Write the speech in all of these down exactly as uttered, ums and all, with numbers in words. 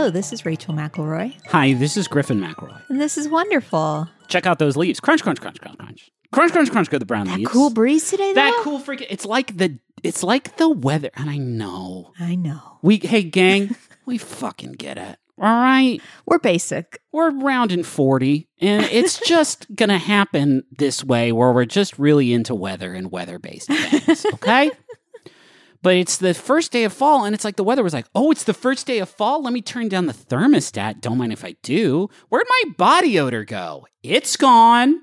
Hello, this is Rachel McElroy. Hi, this is Griffin McElroy. And this is wonderful. Check out those leaves. Crunch, crunch, crunch, crunch, crunch. Crunch, crunch, crunch, go the brown that leaves. That cool breeze today, though? That cool freaking... It's like the it's like the weather. And I know. I know. We Hey, gang, we fucking get it. All right? We're basic. We're rounding forty. And it's just going to happen this way where we're just really into weather and weather-based things, okay? But it's the first day of fall, and it's like the weather was like, oh, it's the first day of fall? Let me turn down the thermostat. Don't mind if I do. Where'd my body odor go? It's gone.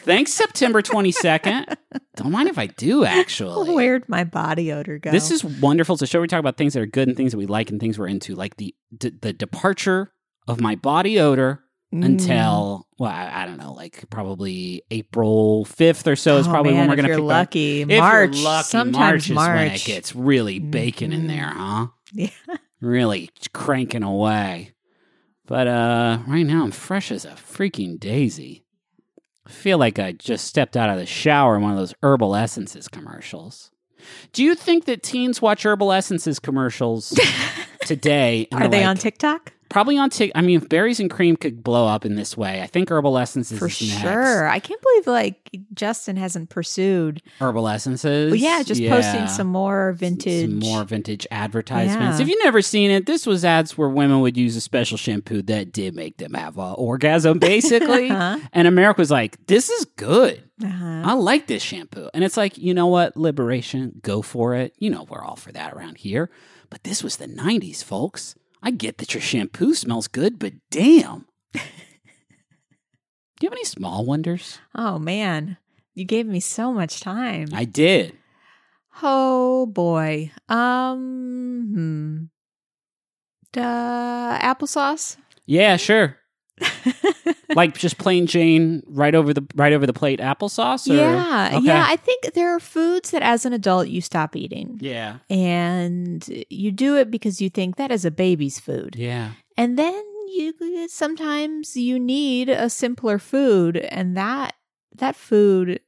Thanks, September twenty-second. Don't mind if I do, actually. Where'd my body odor go? This is wonderful. It's a show where we talk about things that are good and things that we like and things we're into, like the d- the departure of my body odor mm. until, well, I, I don't know, like probably April fifth or so is oh, probably man, when we're going to pick lucky. Up. If March, you're lucky, sometimes March is March. When it gets really baking mm. in there, huh? Yeah. Really cranking away. But uh, right now I'm fresh as a freaking daisy. I feel like I just stepped out of the shower in one of those Herbal Essences commercials. Do you think that teens watch Herbal Essences commercials today? Are they like, on TikTok? Probably on TikTok. I mean, if berries and cream could blow up in this way, I think Herbal Essences For is next. Sure. I can't believe like Justin hasn't pursued Herbal Essences. Well, yeah, just yeah. posting some more vintage. Some more vintage advertisements. Yeah. If you've never seen it, this was ads where women would use a special shampoo that did make them have an orgasm, basically. uh-huh. And America was like, this is good. Uh-huh. I like this shampoo. And it's like, you know what? Liberation. Go for it. You know, we're all for that around here. But this was the nineties, folks. I get that your shampoo smells good, but damn. Do you have any small wonders? Oh, man. You gave me so much time. I did. Oh, boy. Um, hmm. uh, applesauce? Yeah, sure. Like just plain Jane right over the right over the plate applesauce? Or? Yeah. Okay. Yeah. I think there are foods that as an adult you stop eating. Yeah. And you do it because you think that is a baby's food. Yeah. And then you sometimes you need a simpler food and that that food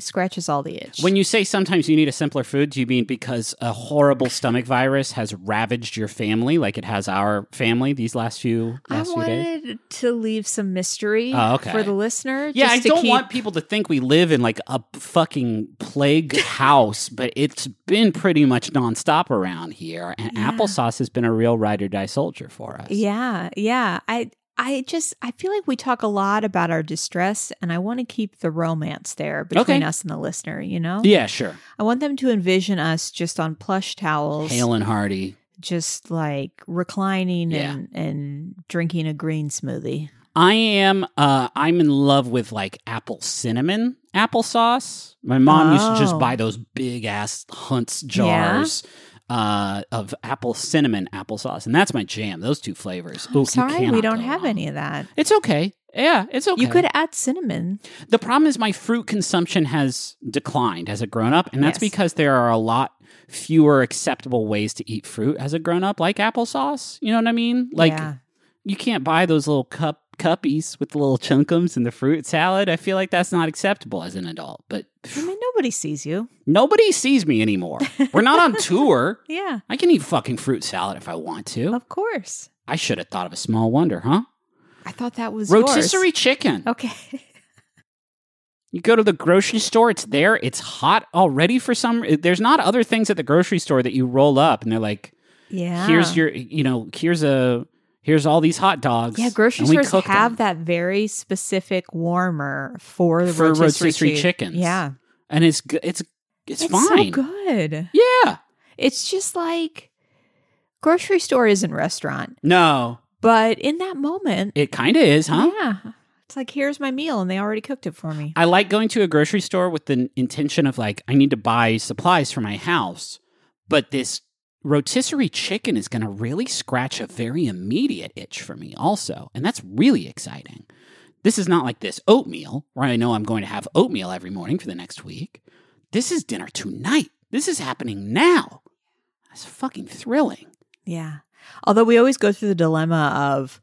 scratches all the itch. When you say sometimes you need a simpler food, do you mean because a horrible stomach virus has ravaged your family like it has our family these last few last I few days? I wanted to leave some mystery oh, okay. for the listener. Yeah, just I don't keep... want people to think we live in like a fucking plague house, but it's been pretty much nonstop around here and yeah. applesauce has been a real ride or die soldier for us. Yeah, yeah. I I just, I feel like we talk a lot about our distress, and I want to keep the romance there between okay. us and the listener, you know? Yeah, sure. I want them to envision us just on plush towels. Hale and hearty. Just like reclining yeah. and, and drinking a green smoothie. I am, uh, I'm in love with like apple cinnamon applesauce. My mom oh. used to just buy those big ass Hunt's jars. Yeah. Uh, of apple cinnamon applesauce, and that's my jam. Those two flavors. Oh, Ooh, sorry, we don't have wrong. Any of that. It's okay. Yeah, it's okay. You could add cinnamon. The problem is my fruit consumption has declined as a grown up, and that's yes. because there are a lot fewer acceptable ways to eat fruit as a grown up, like applesauce. You know what I mean? Like yeah. you can't buy those little cup cuppies with the little chunkums in the fruit salad. I feel like that's not acceptable as an adult. But I mean, nobody sees you. Nobody sees me anymore. We're not on tour. Yeah. I can eat fucking fruit salad if I want to. Of course. I should have thought of a small wonder, huh? I thought that was rotisserie yours. Chicken. Okay. You go to the grocery store, it's there, it's hot already for some... There's not other things at the grocery store that you roll up and they're like, yeah, here's your, you know, here's a... Here's all these hot dogs. Yeah, grocery stores have them. That very specific warmer for the for rotisserie, rotisserie chickens. Yeah, and it's it's it's, it's fine. It's so good. Yeah, it's just like grocery store isn't restaurant. No, but in that moment, it kind of is, huh? Yeah, it's like here's my meal, and they already cooked it for me. I like going to a grocery store with the intention of like I need to buy supplies for my house, but this. Rotisserie chicken is going to really scratch a very immediate itch for me also, and that's really exciting. This is not like this oatmeal, where I know I'm going to have oatmeal every morning for the next week. This is dinner tonight. This is happening now. That's fucking thrilling. Yeah. Although we always go through the dilemma of,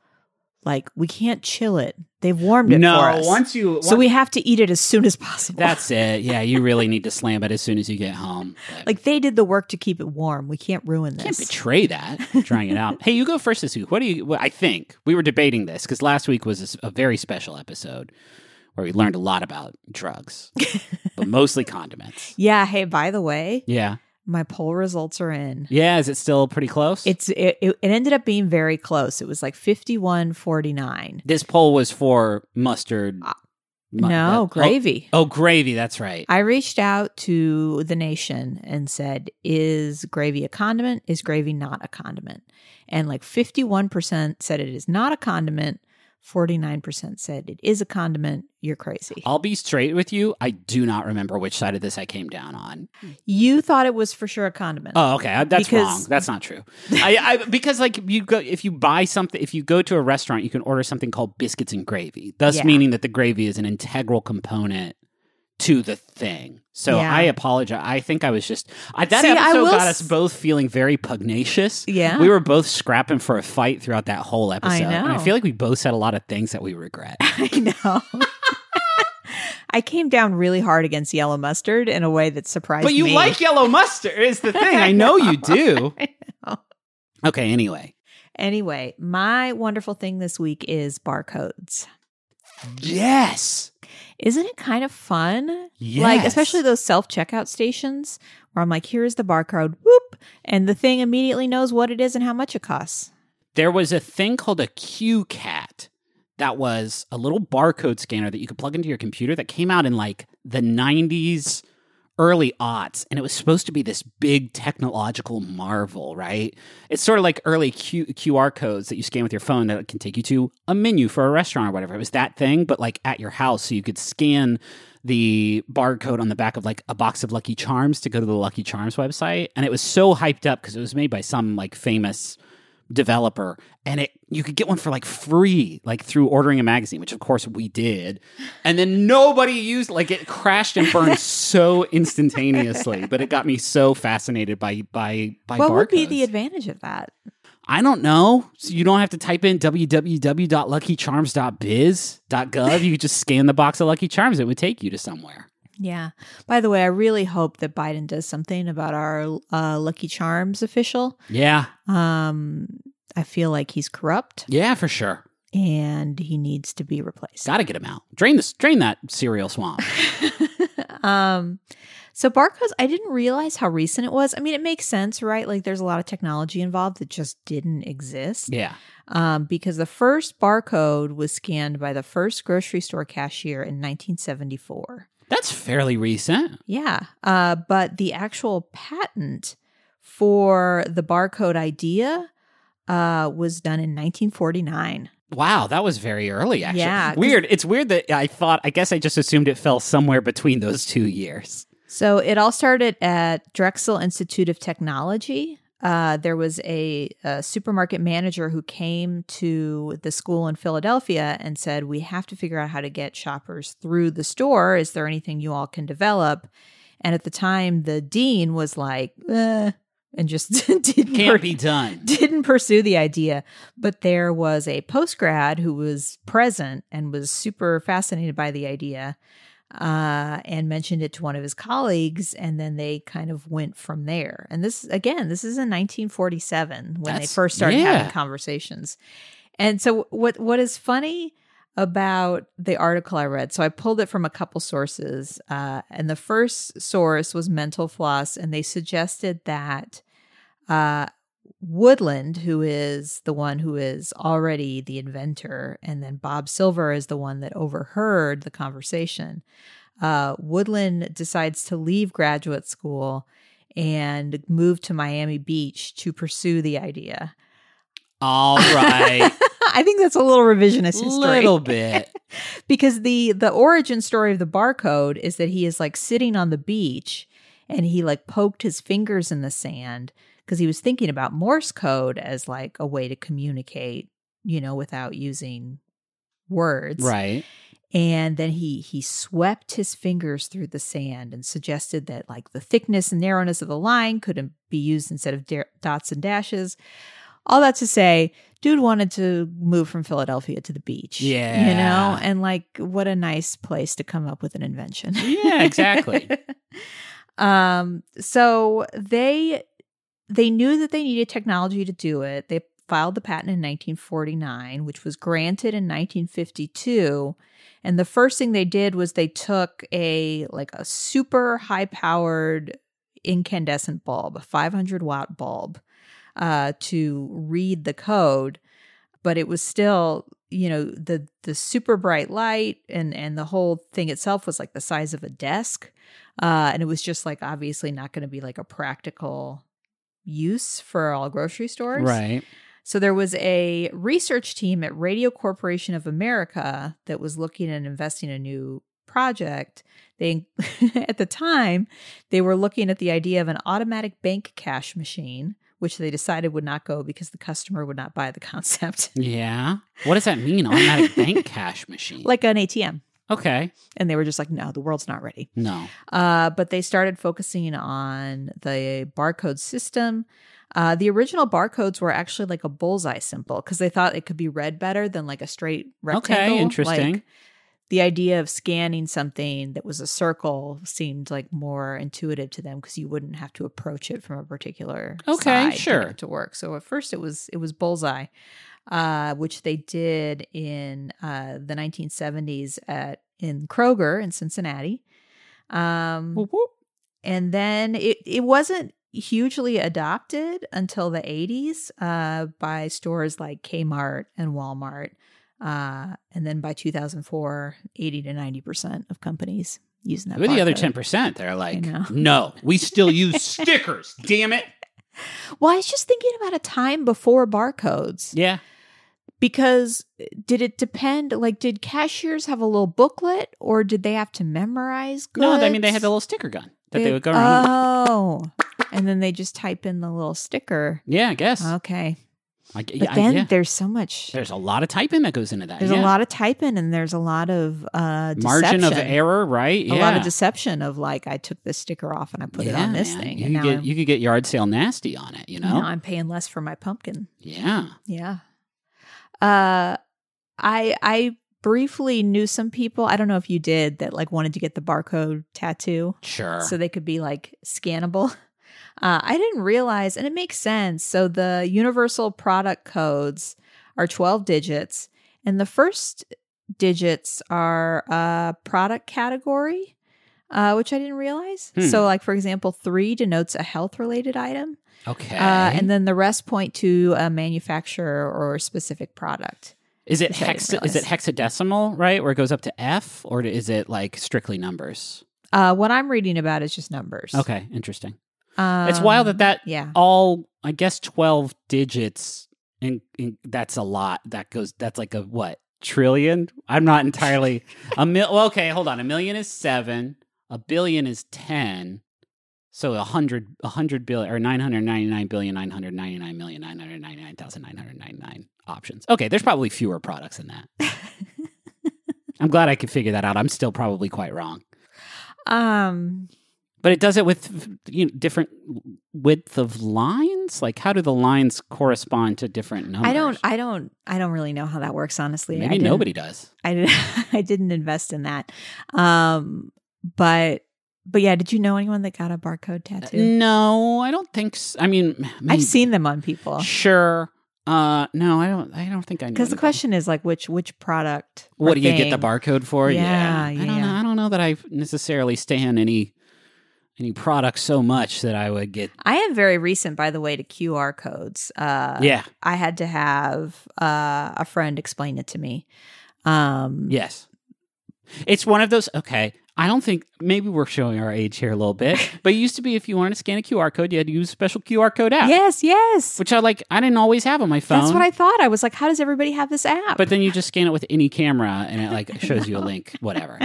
Like, we can't chill it. They've warmed it no, for us. No, once you... Once, so we have to eat it as soon as possible. That's it. Yeah, you really need to slam it as soon as you get home. But like, they did the work to keep it warm. We can't ruin this. Can't betray that, trying it out. Hey, you go first this week. What do you... Well, I think we were debating this, because last week was a, a very special episode where we learned a lot about drugs, but mostly condiments. Yeah, hey, by the way... Yeah. My poll results are in. Yeah, is it still pretty close? It's it, it ended up being very close. It was like fifty-one forty-nine. This poll was for mustard. Uh, mu- no, that, gravy. Oh, oh, gravy, that's right. I reached out to the nation and said, is gravy a condiment? Is gravy not a condiment? And like fifty-one percent said it is not a condiment. forty-nine percent said it is a condiment. You're crazy. I'll be straight with you. I do not remember which side of this I came down on. You thought it was for sure a condiment. Oh, okay. That's because... wrong. That's not true. I, I because like you go if you buy something, if you go to a restaurant, you can order something called biscuits and gravy, thus yeah. meaning that the gravy is an integral component to the thing. So yeah. I apologize. I think I was just... I, that See, episode I will... got us both feeling very pugnacious. Yeah. We were both scrapping for a fight throughout that whole episode. I know. And I feel like we both said a lot of things that we regret. I know. I came down really hard against yellow mustard in a way that surprised me. But you me. like yellow mustard is the thing. I, I know, know you do. I know. Okay, anyway. Anyway, my wonderful thing this week is barcodes. Yes. Isn't it kind of fun? Yes. Like, especially those self-checkout stations where I'm like, here's the barcode, whoop, and the thing immediately knows what it is and how much it costs. There was a thing called a Q CAT that was a little barcode scanner that you could plug into your computer that came out in like the nineties, early aughts, and it was supposed to be this big technological marvel, right? It's sort of like early Q- QR codes that you scan with your phone that can take you to a menu for a restaurant or whatever. It was that thing, but like at your house, so you could scan the barcode on the back of like a box of Lucky Charms to go to the Lucky Charms website. And it was so hyped up because it was made by some like famous developer, and it you could get one for like free, like through ordering a magazine, which of course we did, and then nobody used, like it crashed and burned so instantaneously, but it got me so fascinated by by by what barcodes. Would be the advantage of that? I don't know. So you don't have to type in w w w dot lucky charms dot biz dot gov. You could just scan the box of Lucky Charms. It would take you to somewhere. Yeah. By the way, I really hope that Biden does something about our uh, Lucky Charms official. Yeah. Um, I feel like he's corrupt. Yeah, for sure. And he needs to be replaced. Got to get him out. Drain this. Drain that cereal swamp. um. So barcodes, I didn't realize how recent it was. I mean, it makes sense, right? Like, there's a lot of technology involved that just didn't exist. Yeah. Um, because the first barcode was scanned by the first grocery store cashier in nineteen seventy-four. That's fairly recent. Yeah. Uh, but the actual patent for the barcode idea uh, was done in nineteen forty-nine. Wow. That was very early, actually. Yeah, weird. It's weird that I thought, I guess I just assumed it fell somewhere between those two years. So it all started at Drexel Institute of Technology. Uh, there was a, a supermarket manager who came to the school in Philadelphia and said, we have to figure out how to get shoppers through the store. Is there anything you all can develop? And at the time, the dean was like, eh, and just didn't, Can't per- be done. didn't pursue the idea. But there was a postgrad who was present and was super fascinated by the idea uh and mentioned it to one of his colleagues, and then they kind of went from there. And this, again, this is in nineteen forty-seven when That's, they first started yeah. having conversations. And so what what is funny about the article I read, so I pulled it from a couple sources, uh, and the first source was Mental Floss, and they suggested that uh Woodland, who is the one who is already the inventor, and then Bob Silver is the one that overheard the conversation. Uh, Woodland decides to leave graduate school and move to Miami Beach to pursue the idea. All right. I think that's a little revisionist history. A little bit. Because the, the origin story of the barcode is that he is like sitting on the beach and he like poked his fingers in the sand, because he was thinking about Morse code as like a way to communicate, you know, without using words. Right. And then he he swept his fingers through the sand and suggested that like the thickness and narrowness of the line couldn't be used instead of da- dots and dashes. all that to say, dude wanted to move from Philadelphia to the beach. Yeah. You know? And like, what a nice place to come up with an invention. Yeah, exactly. um, so they they knew that they needed technology to do it. They filed the patent in nineteen forty-nine, which was granted in nineteen fifty-two. And the first thing they did was they took a like a super high-powered incandescent bulb, a five hundred watt bulb, uh, to read the code. But it was still, you know, the the super bright light and and the whole thing itself was like the size of a desk. Uh, and it was just like obviously not going to be like a practical use for all grocery stores. Right. So there was a research team at Radio Corporation of America that was looking at investing in a new project. They, at the time, they were looking at the idea of an automatic bank cash machine, which they decided would not go because the customer would not buy the concept. Yeah. What does that mean, automatic bank cash machine? Like an A T M. Okay. And they were just like, no, the world's not ready. No. Uh, but they started focusing on the barcode system. Uh, the original barcodes were actually like a bullseye symbol because they thought it could be read better than like a straight rectangle. Okay, interesting. Like, the idea of scanning something that was a circle seemed like more intuitive to them because you wouldn't have to approach it from a particular okay, side sure. to, to work. So at first it was it was bullseye, uh, which they did in uh, the nineteen seventies at in Kroger in Cincinnati. Um, whoop, whoop. And then it it wasn't hugely adopted until the eighties uh, by stores like Kmart and Walmart. Uh, and then by two thousand four, eighty to ninety percent of companies using that. Who are the other ten percent? They're like, no, we still use stickers, damn it. Well, I was just thinking about a time before barcodes. Yeah. Because did it depend, like, did cashiers have a little booklet or did they have to memorize goods? No, I mean, they had the little sticker gun that they, they would go around. Oh. And then they just type in the little sticker. Yeah, I guess. Okay. I, but yeah, then I, yeah. there's so much. There's a lot of typing that goes into that. There's yeah. a lot of typing and there's a lot of uh, deception. Margin of error, right? Yeah. A lot of deception of like, I took this sticker off and I put yeah, it on this man. thing. You, and now get, you could get yard sale nasty on it, you know? Now I'm paying less for my pumpkin. Yeah. Yeah. Uh, I I briefly knew some people, I don't know if you did, that like wanted to get the barcode tattoo. Sure. So they could be like scannable. Uh, I didn't realize, and it makes sense. So the universal product codes are twelve digits, and the first digits are uh, product category, uh, which I didn't realize. Hmm. So like, for example, three denotes a health-related item. Okay. Uh, and then the rest point to a manufacturer or specific product. Is it hexa- is it hexadecimal, right, where it goes up to F, or is it like strictly numbers? Uh, what I'm reading about is just numbers. Okay, interesting. Um, it's wild that that yeah. all, I guess, twelve digits, and that's a lot. That goes, that's like a, what, trillion? I'm not entirely, a mil, well, okay, hold on. A million is seven, a billion is ten, so a hundred, a hundred billion, or nine hundred ninety-nine billion, nine hundred ninety-nine million, nine hundred ninety-nine thousand, nine hundred ninety-nine options. Okay, there's probably fewer products than that. I'm glad I could figure that out. I'm still probably quite wrong. Um... But it does it with you know, different width of lines. Like, how do the lines correspond to different numbers? I don't, I don't, I don't really know how that works. Honestly, maybe nobody does. I didn't, I didn't invest in that. Um, but, but yeah, did you know anyone that got a barcode tattoo? Uh, no, I don't think so. I mean, maybe. I've seen them on people. Sure. Uh, no, I don't. I don't think I know. Because the question is like, which which product? What do thing? you get the barcode for? Yeah, yeah. yeah I don't. Yeah. Know, I don't know that I necessarily stand any. Any product so much that I would get. I am very recent, by the way, to Q R codes. Uh, yeah. I had to have uh, a friend explain it to me. Um, yes. It's one of those, okay, I don't think, maybe we're showing our age here a little bit, but it used to be if you wanted to scan a Q R code, you had to use a special Q R code app. Yes, yes. Which I like, I didn't always have on my phone. That's what I thought. I was like, how does everybody have this app? But then you just scan it with any camera and it like shows you a link, whatever.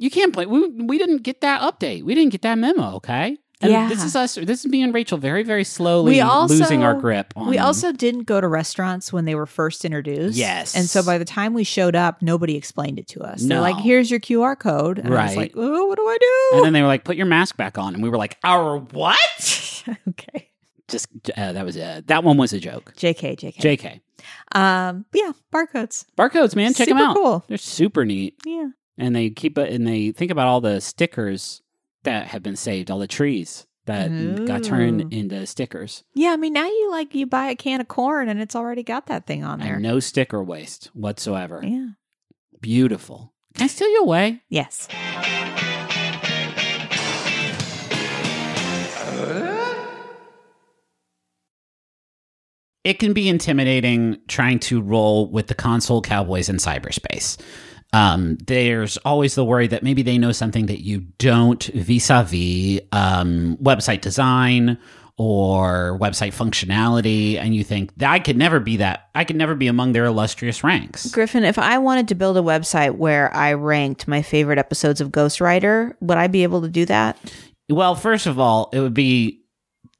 You can't play. We we didn't get that update. We didn't get that memo, okay? And yeah. This is us. This is me and Rachel very, very slowly also, losing our grip on. We also didn't go to restaurants when they were first introduced. Yes. And so by the time we showed up, nobody explained it to us. No. They're like, here's your Q R code. And right. I was like, oh, what do I do? And then they were like, put your mask back on. And we were like, our what? Okay. Just Uh, that was uh, that one was a joke. J K, J K, J K. Um, yeah, barcodes. Barcodes, man, check super them out. Cool. They're super neat. Yeah, and they keep it, and they think about all the stickers that have been saved, all the trees that Ooh. got turned into stickers. Yeah, I mean, now you like you buy a can of corn and it's already got that thing on there. And no sticker waste whatsoever. Yeah, beautiful. Can I steal you away? Yes. It can be intimidating trying to roll with the console cowboys in cyberspace. Um, there's always the worry that maybe they know something that you don't vis-a-vis um, website design or website functionality, and you think, I could never be that. I could never be among their illustrious ranks. Griffin, if I wanted to build a website where I ranked my favorite episodes of Ghost Rider, would I be able to do that? Well, first of all, it would be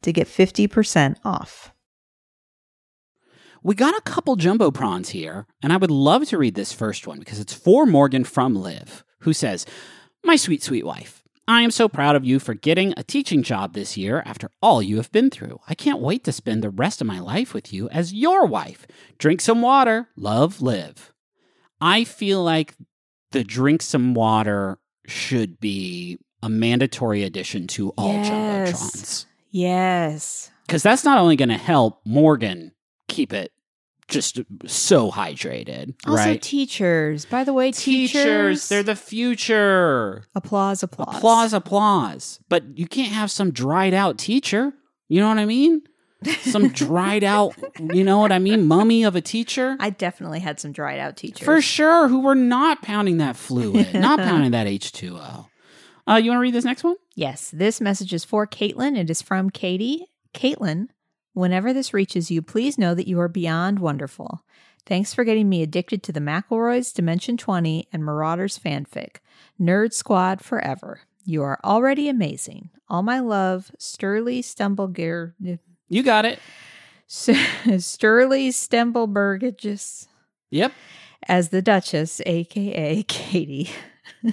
to get fifty percent off. We got a couple jumbo prawns here, and I would love to read this first one because it's for Morgan from Liv, who says, "My sweet, sweet wife. I am so proud of you for getting a teaching job this year after all you have been through. I can't wait to spend the rest of my life with you as your wife. Drink some water. Love, Liv." I feel like the drink some water should be a mandatory addition to all yes. jumbotrons. Yes. Because that's not only going to help Morgan keep it just so hydrated. Also, right? teachers. By the way, teachers, teachers. They're the future. Applause, applause. Applause, applause. But you can't have some dried out teacher. You know what I mean? Some dried out, you know what I mean? Mummy of a teacher. I definitely had some dried out teachers. For sure. Who were not pounding that fluid. Not pounding that H two O. Uh, you want to read this next one? Yes. This message is for Caitlin. It is from Katie. Caitlin. Whenever this reaches you, please know that you are beyond wonderful. Thanks for getting me addicted to the McElroys, Dimension twenty, and Marauders fanfic. Nerd Squad forever. You are already amazing. All my love, Sturley Stumblegear. You got it. Sturley Stumblebergages. Yep. As the Duchess, a k a. Katie.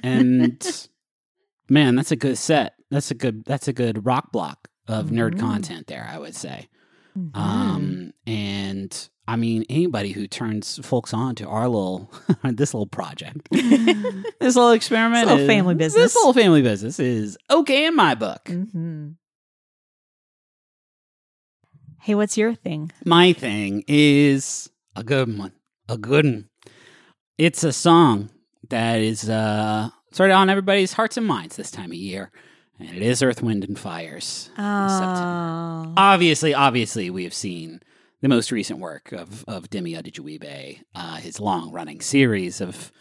And man, that's a good set. That's a good, that's a good rock block of mm-hmm. nerd content there, I would say. Mm-hmm. Um, and I mean, anybody who turns folks on to our little, this little project, this little experiment, this little is, family business, this little family business is okay in my book. Mm-hmm. Hey, what's your thing? My thing is a good one, a good one. It's a song that is uh, It's already on everybody's hearts and minds this time of year. And it is Earth, Wind, and Fire's. Oh. Obviously, obviously, we have seen the most recent work of, of Demi Adejuwigbe, uh, his long-running series of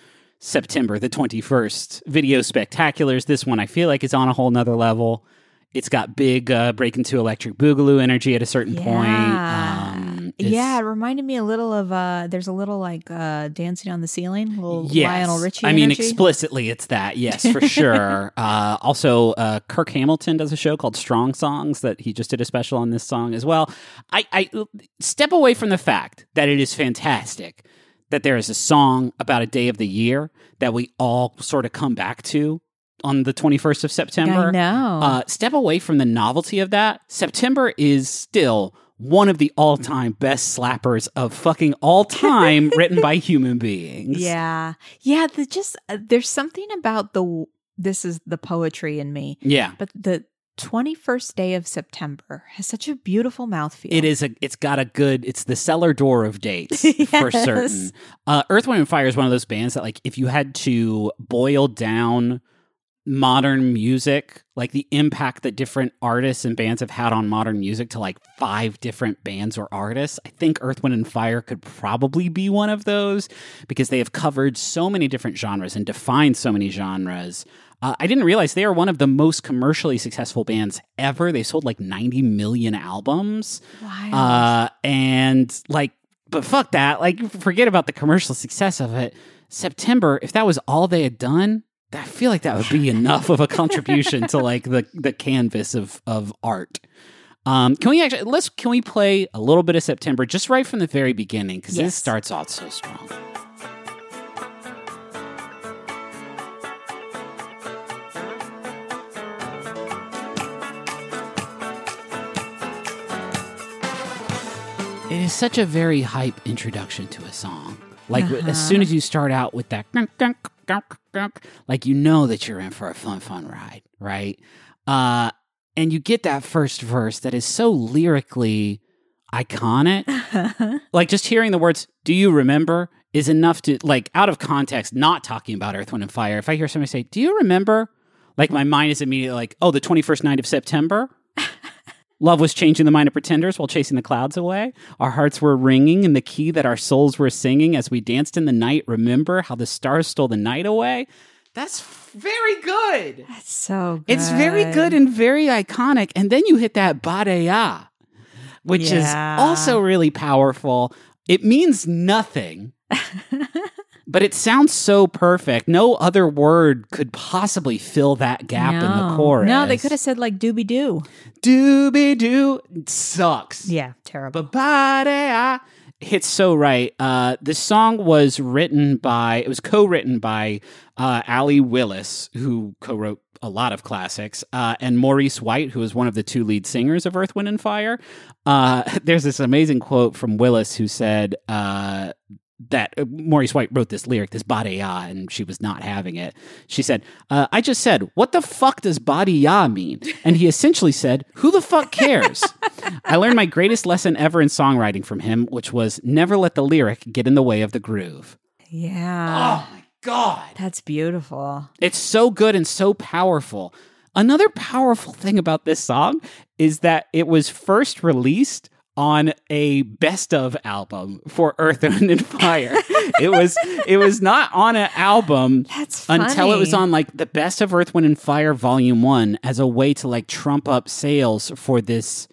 September the twenty-first video spectaculars. This one, I feel like, is on a whole nother level. It's got big uh, break into electric boogaloo energy at a certain yeah. point. Um, yeah, it reminded me a little of, uh, there's a little like uh, dancing on the ceiling, little yes. Lionel Richie I energy. Mean, explicitly it's that, yes, for sure. Uh, also, uh, Kirk Hamilton does a show called Strong Songs that he just did a special on this song as well. I, I step away from the fact that it is fantastic that there is a song about a day of the year that we all sort of come back to on the twenty-first of September. I know. Uh, step away from the novelty of that. September is still one of the all-time best slappers of fucking all time written by human beings. Yeah. Yeah. The just uh, there's something about the, this is the poetry in me. Yeah. But the twenty-first day of September has such a beautiful mouthfeel. It is a, it's got a good, it's the cellar door of dates yes. for certain. Uh, Earth, Wind and Fire is one of those bands that like, if you had to boil down modern music, like the impact that different artists and bands have had on modern music to like five different bands or artists, I think Earth, Wind and Fire could probably be one of those because they have covered so many different genres and defined so many genres. Uh, I didn't realize they are one of the most commercially successful bands ever. They sold like ninety million albums. Wow. Uh, and like, but fuck that. Like, forget about the commercial success of it. September, if that was all they had done, I feel like that would be enough of a contribution to like the, the canvas of, of art. Um, can we actually, let's, can we play a little bit of September just right from the very beginning? Because yes. this starts off so strong. It is such a very hype introduction to a song. Like uh-huh. as soon as you start out with that, gunk, gunk, gunk, gunk, like you know that you're in for a fun, fun ride, right? Uh, and you get that first verse that is so lyrically iconic. Uh-huh. Like just hearing the words, "Do you remember?" is enough to like out of context, not talking about Earth, Wind, and Fire. If I hear somebody say, "Do you remember?" like my mind is immediately like, "Oh, the twenty-first night of September." Love was changing the mind of pretenders while chasing the clouds away. Our hearts were ringing in the key that our souls were singing as we danced in the night. Remember how the stars stole the night away? That's very good. That's so good. It's very good and very iconic. And then you hit that Badea, which yeah. is also really powerful. It means nothing. But it sounds so perfect. No other word could possibly fill that gap no. in the chorus. No, they could have said like doobie-doo. Doobie-doo sucks. Yeah, terrible. Ba-ba-da-ah. Hits so right. Uh, this song was written by, it was co-written by uh, Allie Willis, who co-wrote a lot of classics, uh, and Maurice White, who is one of the two lead singers of Earth, Wind, and Fire. Uh, there's this amazing quote from Willis who said, uh, that uh, Maurice White wrote this lyric, this Badea, and she was not having it. She said, uh, I just said, what the fuck does Badea mean? And he essentially said, who the fuck cares? I learned my greatest lesson ever in songwriting from him, which was never let the lyric get in the way of the groove. Yeah. Oh my God. That's beautiful. It's so good and so powerful. Another powerful thing about this song is that it was first released on a best of album for Earth, Wind, and Fire. It was it was not on an album until it was on like the best of Earth, Wind, and Fire Volume One as a way to like trump up sales for this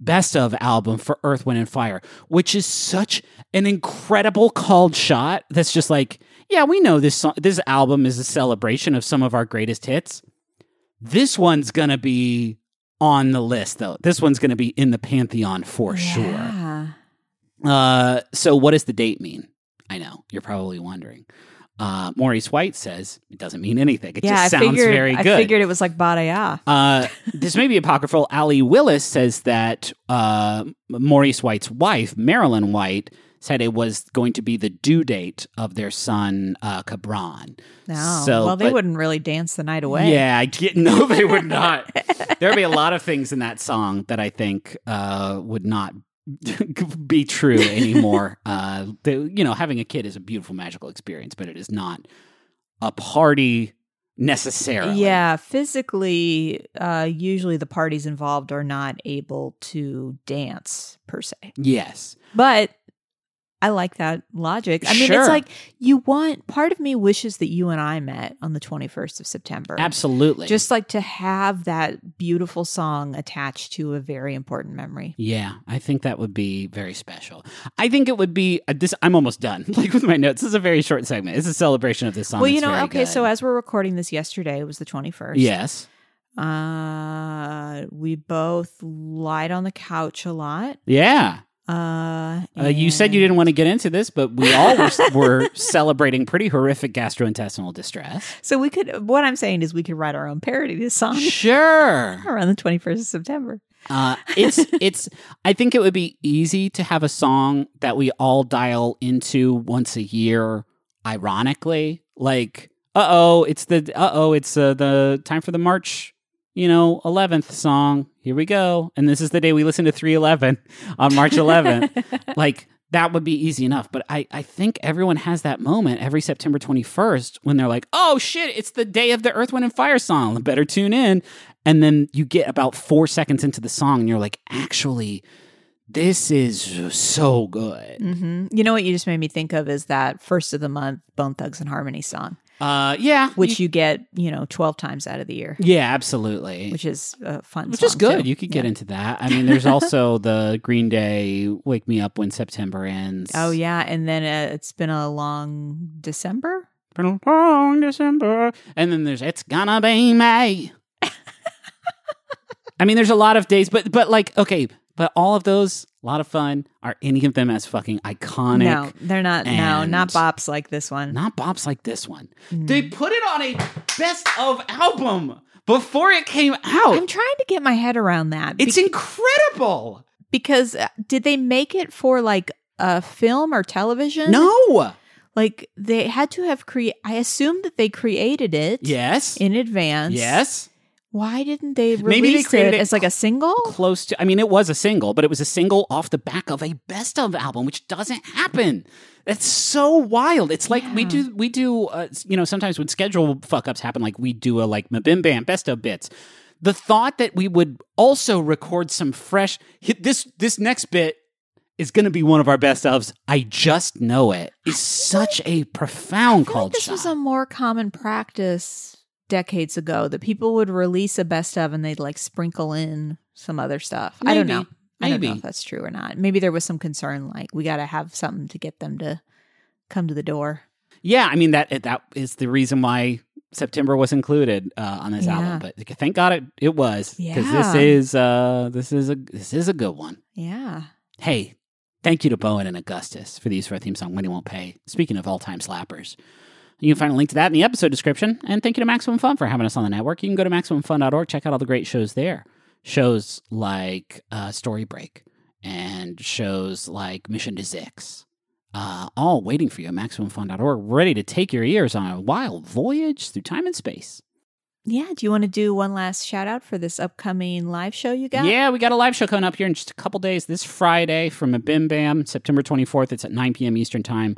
best of album for Earth, Wind, and Fire, which is such an incredible called shot. That's just like, yeah, we know this song, this album is a celebration of some of our greatest hits. This one's gonna be on the list, though. This one's going to be in the pantheon for yeah. sure. Uh, so what does the date mean? I know, you're probably wondering. Uh, Maurice White says it doesn't mean anything. It yeah, just I sounds figured, very good. I figured it was like Badea. Uh, this may be apocryphal. Allie Willis says that uh, Maurice White's wife, Marilyn White, said it was going to be the due date of their son, uh, Cabron. Oh, so, well, they but, wouldn't really dance the night away. Yeah, I get, no, they would not. There would be a lot of things in that song that I think uh, would not be true anymore. Uh, the, you know, having a kid is a beautiful, magical experience, but it is not a party necessarily. Yeah, physically, uh, usually the parties involved are not able to dance, per se. Yes. But I like that logic. I mean, sure. It's like you want, part of me wishes that you and I met on the twenty-first of September. Absolutely. Just like to have that beautiful song attached to a very important memory. Yeah. I think that would be very special. I think it would be, a, this. I'm almost done like with my notes. This is a very short segment. It's a celebration of this song. Well, you know, okay. Good. So as we're recording this yesterday, it was the twenty-first. Yes. Uh, we both lied on the couch a lot. Yeah. Uh, uh, you said you didn't want to get into this, but we all were, were celebrating pretty horrific gastrointestinal distress. So we could, what I'm saying is we could write our own parody of this song. Sure. Around the twenty-first of September. Uh, it's, it's, I think it would be easy to have a song that we all dial into once a year, ironically. Like, uh-oh, it's the, uh-oh, it's uh, the time for the March, you know, eleventh song. Here we go. And this is the day we listen to three eleven on March eleventh. Like, that would be easy enough. But I, I think everyone has that moment every September twenty-first when they're like, oh, shit, it's the day of the Earth, Wind, and Fire song. I better tune in. And then you get about four seconds into the song, and you're like, actually, this is so good. Mm-hmm. You know what you just made me think of is that first of the month Bone Thugs-N-Harmony song. Uh, yeah. Which you, you get, you know, twelve times out of the year. Yeah, absolutely. Which is a fun Which song, is good. Too. You could get yeah. into that. I mean, there's also the Green Day, Wake Me Up When September Ends. Oh, yeah. And then uh, it's been a long December. Been a long December. And then there's It's Gonna Be May. I mean, there's a lot of days, but but like, okay, but all of those, a lot of fun. Are any of them as fucking iconic? No, they're not. No, not bops like this one. Not bops like this one. Mm. They put it on a best of album before it came out. I'm trying to get my head around that. It's Be- incredible. Because uh, did they make it for like a film or television? No. Like they had to have created, I assume that they created it. Yes. In advance. Yes. Why didn't they release they it, it as like a single? Close to, I mean, it was a single, but it was a single off the back of a best of album, which doesn't happen. That's so wild. It's like yeah. we do, we do, uh, you know, sometimes when schedule fuck ups happen, like we do a like Mabim Bam best of bits. The thought that we would also record some fresh, this this next bit is going to be one of our best ofs. I just know it. It's such like, a profound I feel like this shot. Was a more common practice. Decades ago that people would release a best of and they'd like sprinkle in some other stuff. Maybe, I don't know. Maybe. I don't know if that's true or not. Maybe there was some concern like we got to have something to get them to come to the door. Yeah, I mean that that is the reason why September was included uh, on this yeah. album, but thank God it, it was because yeah. this is uh, this is a this is a good one. Yeah. Hey, thank you to Bowen and Augustus for the use of our theme song "Money Won't Pay." Speaking of all-time slappers. You can find a link to that in the episode description. And thank you to Maximum Fun for having us on the network. You can go to maximum fun dot org, check out all the great shows there. Shows like uh, Story Break and shows like Mission to Zix. Uh, all waiting for you at maximum fun dot org, ready to take your ears on a wild voyage through time and space. Yeah, do you want to do one last shout out for this upcoming live show you got? Yeah, we got a live show coming up here in just a couple days. This Friday from a Bim Bam, September twenty-fourth. It's at nine p.m. Eastern time.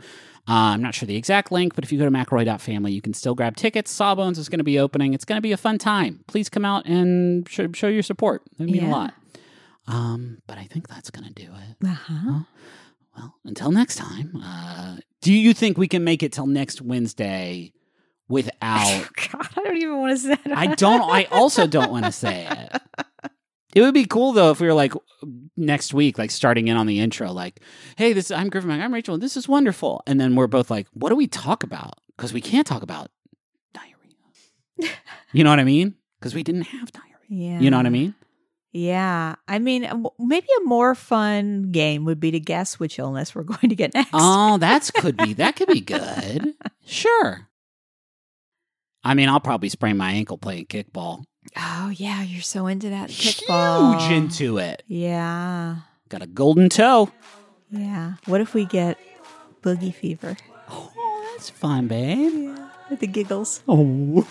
Uh, I'm not sure the exact link, but if you go to McElroy dot Family, you can still grab tickets. Sawbones is going to be opening. It's going to be a fun time. Please come out and sh- show your support. It would mean yeah. a lot. Um, but I think that's going to do it. Uh-huh. Well, well, until next time, uh, do you think we can make it till next Wednesday without... God, I don't even want to say it. I don't. I also don't want to say it. It would be cool, though, if we were, like, next week, like, starting in on the intro, like, hey, this I'm Griffin, I'm Rachel, and this is wonderful. And then we're both like, what do we talk about? Because we can't talk about diarrhea. You know what I mean? Because we didn't have diarrhea. Yeah. You know what I mean? Yeah. I mean, maybe a more fun game would be to guess which illness we're going to get next. Oh, that's could be. That could be good. Sure. I mean, I'll probably sprain my ankle playing kickball. Oh, yeah, you're so into that kickball. Huge into it. Yeah. Got a golden toe. Yeah. What if we get boogie fever? Oh, that's fine, babe. Yeah, with the giggles. Oh.